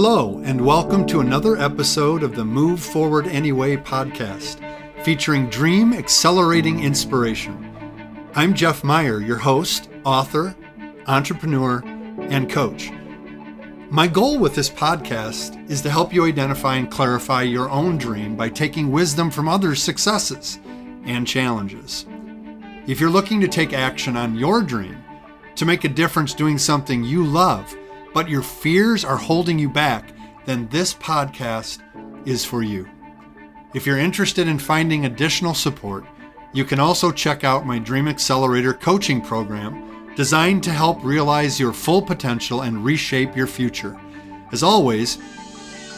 Hello, and welcome to another episode of the Move Forward Anyway podcast, featuring Dream Accelerating Inspiration. I'm Jeff Meyer, your host, author, entrepreneur, and coach. My goal with this podcast is to help you identify and clarify your own dream by taking wisdom from others' successes and challenges. If you're looking to take action on your dream, to make a difference doing something you love, but your fears are holding you back, then this podcast is for you. If you're interested in finding additional support, you can also check out my Dream Accelerator coaching program designed to help realize your full potential and reshape your future. As always,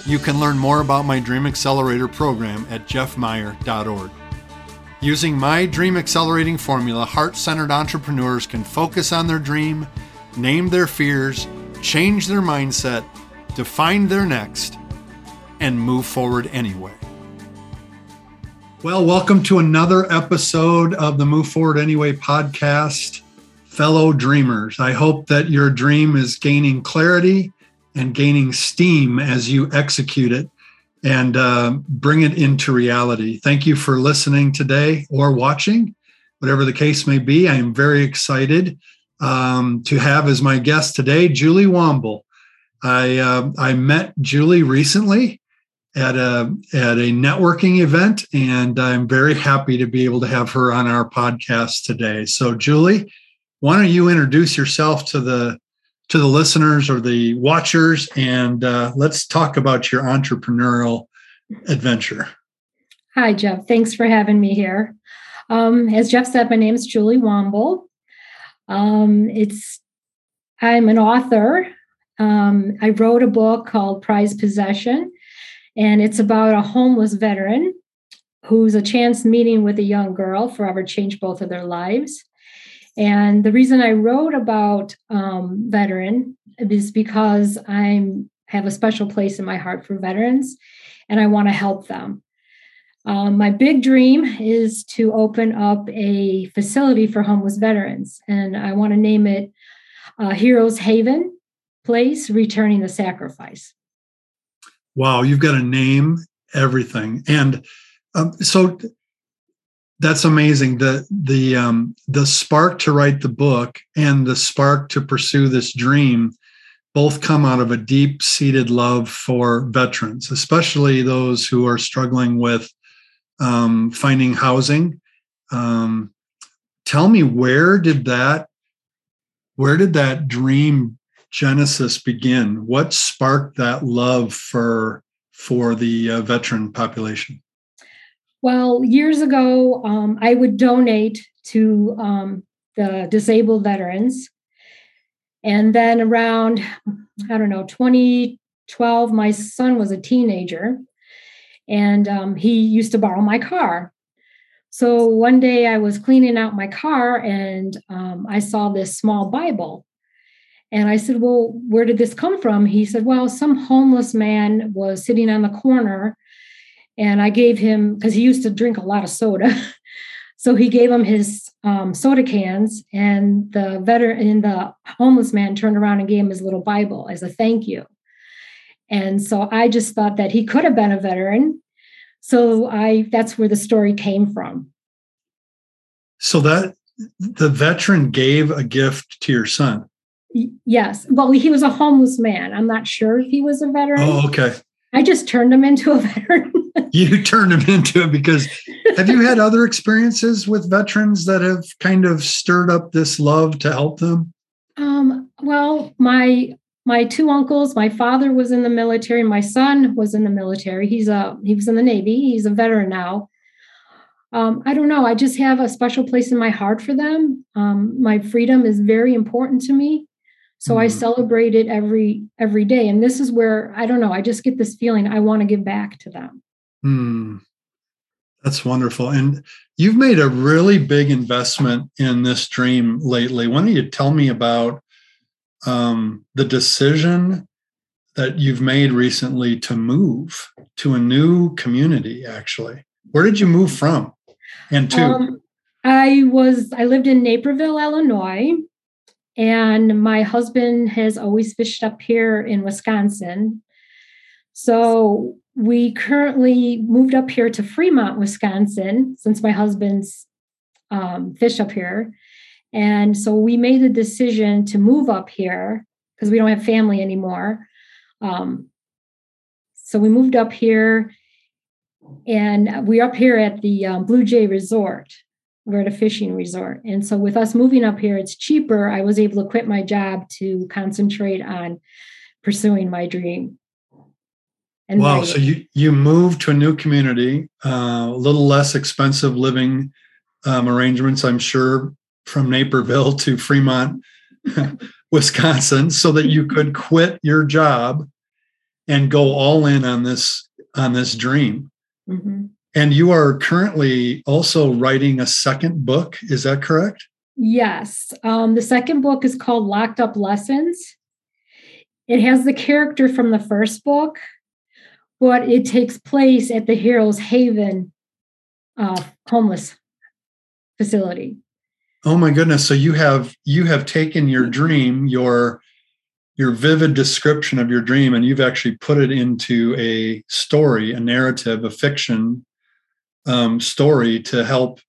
you can learn more about my Dream Accelerator program at jeffmeyer.org. Using my Dream Accelerating formula, heart-centered entrepreneurs can focus on their dream, name their fears, change their mindset, define their next, and move forward anyway. Well, welcome to another episode of the Move Forward Anyway podcast, fellow dreamers. I hope that your dream is gaining clarity and gaining steam as you execute it and bring it into reality. Thank you for listening today or watching, whatever the case may be. I am very excited to have as my guest today, Julie Womble. I met Julie recently at a networking event, and I'm very happy to be able to have her on our podcast today. So, Julie, why don't you introduce yourself to the listeners or the watchers, and let's talk about your entrepreneurial adventure. Hi, Jeff. Thanks for having me here. As Jeff said, my name is Julie Womble. I'm an author. I wrote a book called Prize Possession, and it's about a homeless veteran who's a chance meeting with a young girl forever changed both of their lives. And the reason I wrote about veteran is because I have a special place in my heart for veterans, and I want to help them. My big dream is to open up a facility for homeless veterans, and I want to name it Heroes Haven Place Returning the Sacrifice. Wow, you've got to name everything, and so that's amazing. The spark to write the book and the spark to pursue this dream both come out of a deep-seated love for veterans, especially those who are struggling with finding housing. Tell me, where did that dream genesis begin? What sparked that love for the veteran population? Well, years ago, I would donate to the disabled veterans. And then around, 2012, my son was a teenager. And he used to borrow my car. So one day I was cleaning out my car, and I saw this small Bible. And I said, well, where did this come from? He said, well, some homeless man was sitting on the corner, and I gave him, because he used to drink a lot of soda. So he gave him his soda cans, and the homeless man turned around and gave him his little Bible as a thank you. And so I just thought that he could have been a veteran. So that's where the story came from. So that the veteran gave a gift to your son? Yes. Well, he was a homeless man. I'm not sure if he was a veteran. Oh, okay. I just turned him into a veteran. You turned him into it because have you had other experiences with veterans that have kind of stirred up this love to help them? Well, my two uncles, my father was in the military. My son was in the military. He was in the Navy. He's a veteran now. I don't know. I just have a special place in my heart for them. My freedom is very important to me. So I celebrate it every day. And this is where, I don't know, I just get this feeling I want to give back to them. That's wonderful. And you've made a really big investment in this dream lately. Why don't you tell me about the decision that you've made recently to move to a new community, actually. Where did you move from and to? I lived in Naperville, Illinois, and my husband has always fished up here in Wisconsin. So we currently moved up here to Fremont, Wisconsin, since my husband's fish up here. And so we made the decision to move up here because we don't have family anymore. So we moved up here, and we're up here at the Blue Jay Resort. We're at a fishing resort. And so with us moving up here, it's cheaper. I was able to quit my job to concentrate on pursuing my dream. And wow. So you moved to a new community, a little less expensive living arrangements, I'm sure, from Naperville to Fremont, Wisconsin, so that you could quit your job and go all in on this dream. Mm-hmm. And you are currently also writing a second book. Is that correct? Yes. The second book is called Locked Up Lessons. It has the character from the first book, but it takes place at the Heroes Haven homeless facility. Oh my goodness. So you have taken your dream, your vivid description of your dream, and you've actually put it into a story, a narrative, a fiction story to help,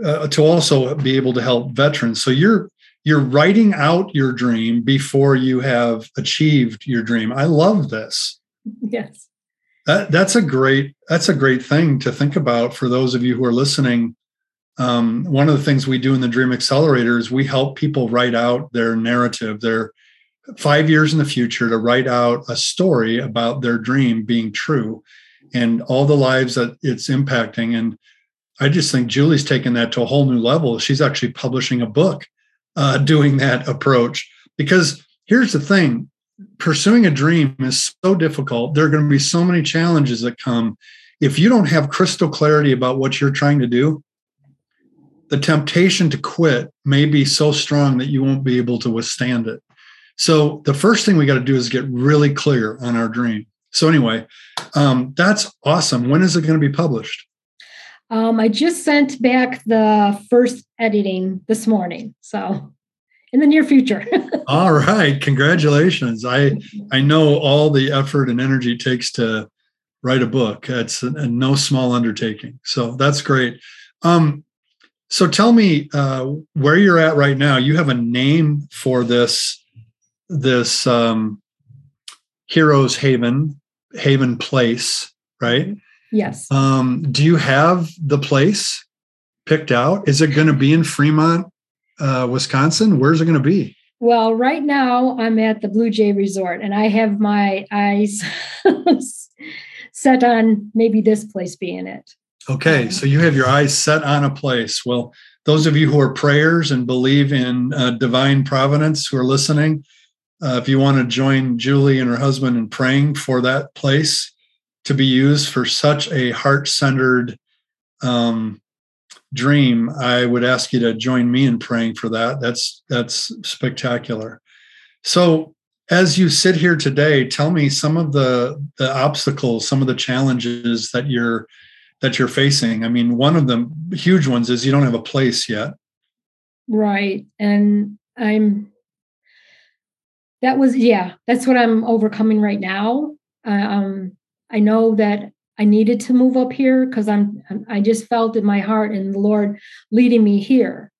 to also be able to help veterans. So you're writing out your dream before you have achieved your dream. I love this. Yes. That's a great thing to think about for those of you who are listening. One of the things we do in the Dream Accelerator is we help people write out their narrative, their 5 years in the future, to write out a story about their dream being true and all the lives that it's impacting. And I just think Julie's taken that to a whole new level. She's actually publishing a book doing that approach, because here's the thing. Pursuing a dream is so difficult. There are going to be so many challenges that come. If you don't have crystal clarity about what you're trying to do, the temptation to quit may be so strong that you won't be able to withstand it. So the first thing we got to do is get really clear on our dream. So anyway, that's awesome. When is it going to be published? I just sent back the first editing this morning. So in the near future. All right. Congratulations. I know all the effort and energy it takes to write a book. It's a no small undertaking. So that's great. So tell me where you're at right now. You have a name for this Heroes Haven Place, right? Yes. Do you have the place picked out? Is it going to be in Fremont, Wisconsin? Where's it going to be? Well, right now I'm at the Blue Jay Resort, and I have my eyes set on maybe this place being it. Okay, so you have your eyes set on a place. Well, those of you who are prayers and believe in divine providence who are listening, if you want to join Julie and her husband in praying for that place to be used for such a heart-centered dream, I would ask you to join me in praying for that. That's spectacular. So as you sit here today, tell me some of the obstacles, some of the challenges that you're facing. I mean, one of the huge ones is you don't have a place yet. Right. And that's what I'm overcoming right now. I know that I needed to move up here because I just felt in my heart and the Lord leading me here.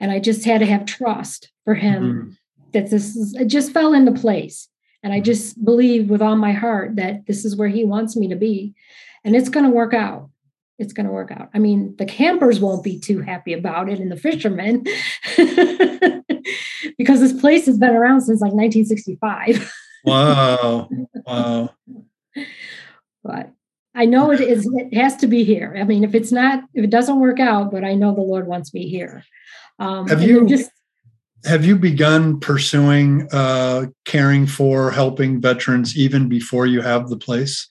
And I just had to have trust for him that it just fell into place. And I just believed with all my heart that this is where he wants me to be. And it's going to work out. It's going to work out. I mean, the campers won't be too happy about it, and the fishermen, because this place has been around since like 1965. Wow. But I know it has to be here. I mean, if it doesn't work out, but I know the Lord wants me here. Have you begun pursuing, caring for, helping veterans even before you have the place?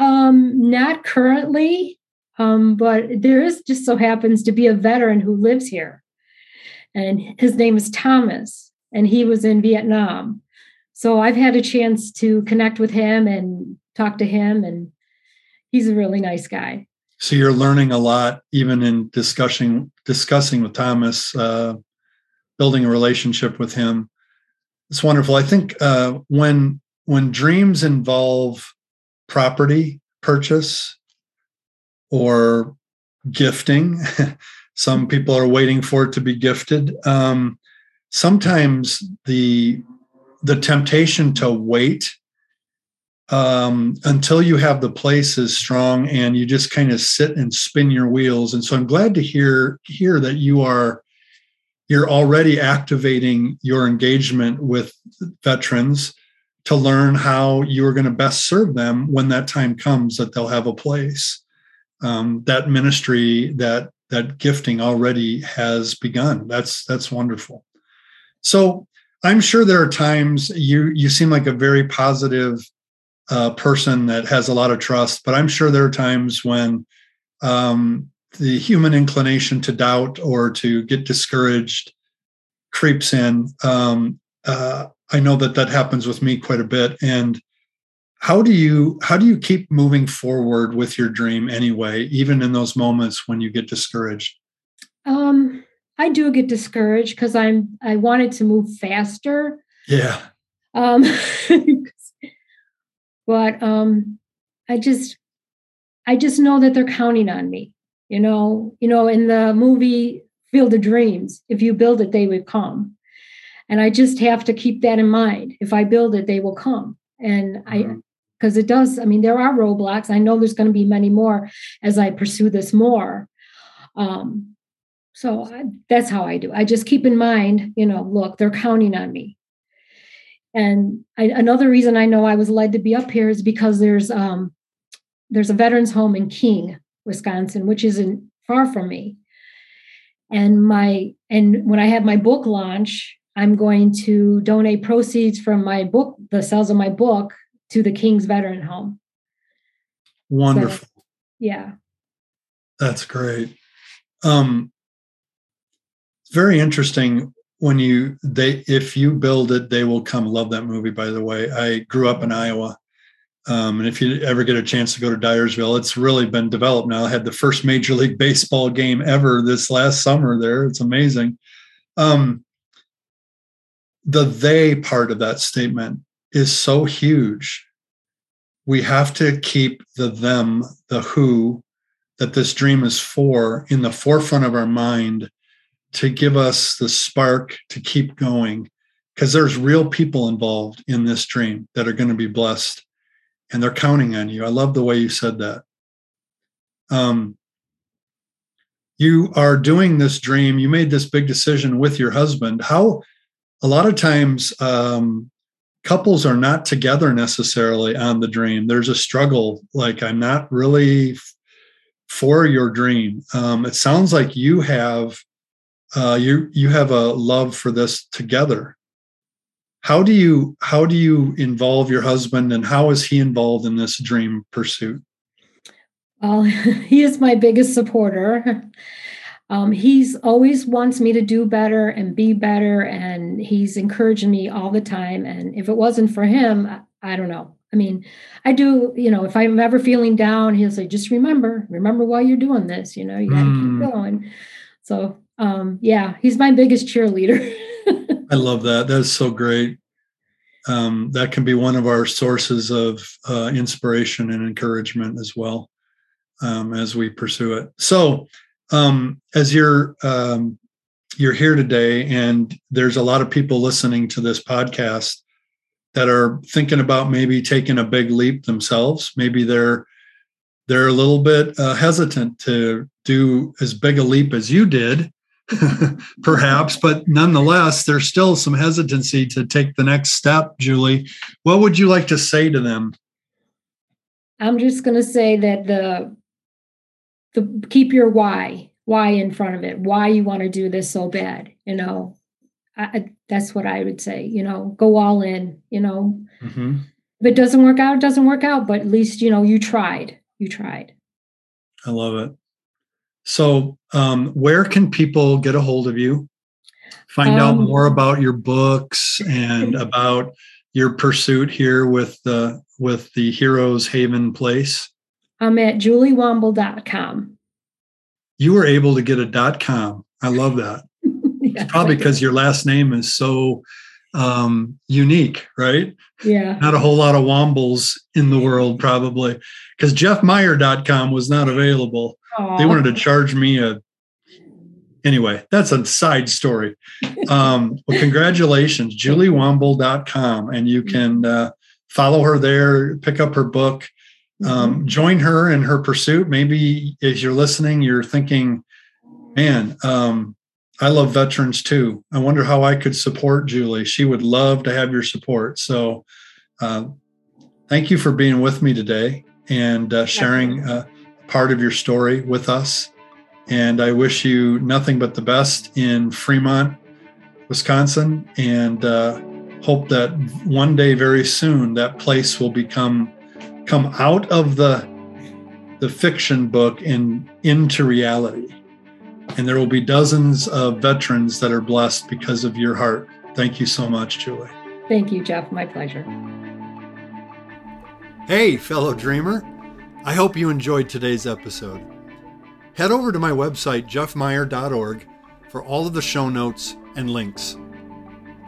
Not currently. But there is just so happens to be a veteran who lives here, and his name is Thomas, and he was in Vietnam. So I've had a chance to connect with him and talk to him, and he's a really nice guy. So you're learning a lot, even in discussing with Thomas, building a relationship with him. It's wonderful. I think, when when dreams involve property purchase or gifting, some people are waiting for it to be gifted. Sometimes the temptation to wait until you have the place is strong, and you just kind of sit and spin your wheels. And so I'm glad to hear that you're already activating your engagement with veterans to learn how you are going to best serve them when that time comes that they'll have a place. That ministry, that gifting already has begun. That's wonderful. So I'm sure there are times you seem like a very positive person that has a lot of trust, but I'm sure there are times when the human inclination to doubt or to get discouraged creeps in. I know that happens with me quite a bit. And how do you keep moving forward with your dream anyway, even in those moments when you get discouraged? I do get discouraged because I wanted to move faster. Yeah. But I just know that they're counting on me. You know, in the movie Field of Dreams, if you build it, they will come. And I just have to keep that in mind. If I build it, they will come. And because it does, I mean, there are roadblocks. I know there's going to be many more as I pursue this more. So that's how I do. I just keep in mind, look, they're counting on me. And another reason I know I was led to be up here is because there's a veterans home in King, Wisconsin, which isn't far from me. And when I have my book launch, I'm going to donate proceeds from my book, the sales of my book, to the King's Veteran Home. Wonderful. So, yeah. That's great. Very interesting when if you build it, they will come. Love that movie, by the way. I grew up in Iowa. And if you ever get a chance to go to Dyersville, it's really been developed now. I had the first Major League Baseball game ever this last summer there. It's amazing. The they part of that statement is so huge. We have to keep the them, the who, that this dream is for, in the forefront of our mind to give us the spark to keep going, because there's real people involved in this dream that are going to be blessed, and they're counting on you. I love the way you said that. You are doing this dream. You made this big decision with your husband. A lot of times, couples are not together necessarily on the dream. There's a struggle, like, I'm not really for your dream. It sounds like you have you have a love for this together. How do you involve your husband, and how is he involved in this dream pursuit? Well, he is my biggest supporter. He's always wants me to do better and be better, and he's encouraging me all the time. And if it wasn't for him, I don't know. I mean, I do, if I'm ever feeling down, he'll say, just remember why you're doing this, you got to keep going. So, yeah, he's my biggest cheerleader. I love that. That's so great. That can be one of our sources of inspiration and encouragement as well, as we pursue it. So, as you're here today, and there's a lot of people listening to this podcast that are thinking about maybe taking a big leap themselves. Maybe they're a little bit hesitant to do as big a leap as you did, perhaps, but nonetheless, there's still some hesitancy to take the next step. Julie, what would you like to say to them? I'm just going to say that keep your why in front of it, why you want to do this so bad. That's what I would say, go all in, mm-hmm. If it doesn't work out, it doesn't work out, but at least, you tried. I love it. So, where can people get a hold of you, find out more about your books and about your pursuit here with the Heroes Haven Place? I'm at juliewomble.com. You were able to get a .com. I love that. Yeah, it's probably because your last name is so unique, right? Yeah. Not a whole lot of Wombles in the world, probably, because jeffmeyer.com was not available. Aww. They wanted to charge me anyway, that's a side story. Well, congratulations, juliewomble.com. And you can follow her there, pick up her book, join her in her pursuit. Maybe as you're listening, you're thinking, man, I love veterans too. I wonder how I could support Julie. She would love to have your support. So thank you for being with me today and sharing part of your story with us. And I wish you nothing but the best in Fremont, Wisconsin, and hope that one day very soon that place will come out of the fiction book and into reality. And there will be dozens of veterans that are blessed because of your heart. Thank you so much, Julie. Thank you, Jeff. My pleasure. Hey, fellow dreamer. I hope you enjoyed today's episode. Head over to my website, jeffmeyer.org, for all of the show notes and links.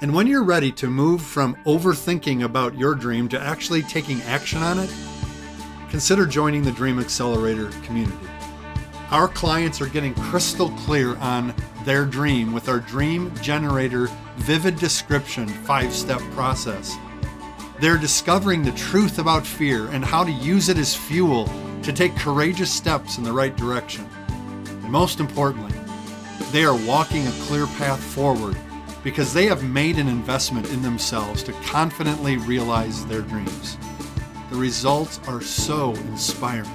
And when you're ready to move from overthinking about your dream to actually taking action on it, consider joining the Dream Accelerator community. Our clients are getting crystal clear on their dream with our Dream Generator Vivid Description 5-step process. They're discovering the truth about fear and how to use it as fuel to take courageous steps in the right direction. And most importantly, they are walking a clear path forward because they have made an investment in themselves to confidently realize their dreams. The results are so inspiring.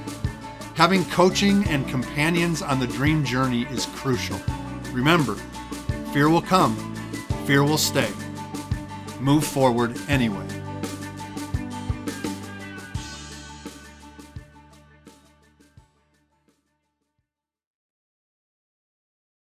Having coaching and companions on the dream journey is crucial. Remember, fear will come, fear will stay. Move forward anyway.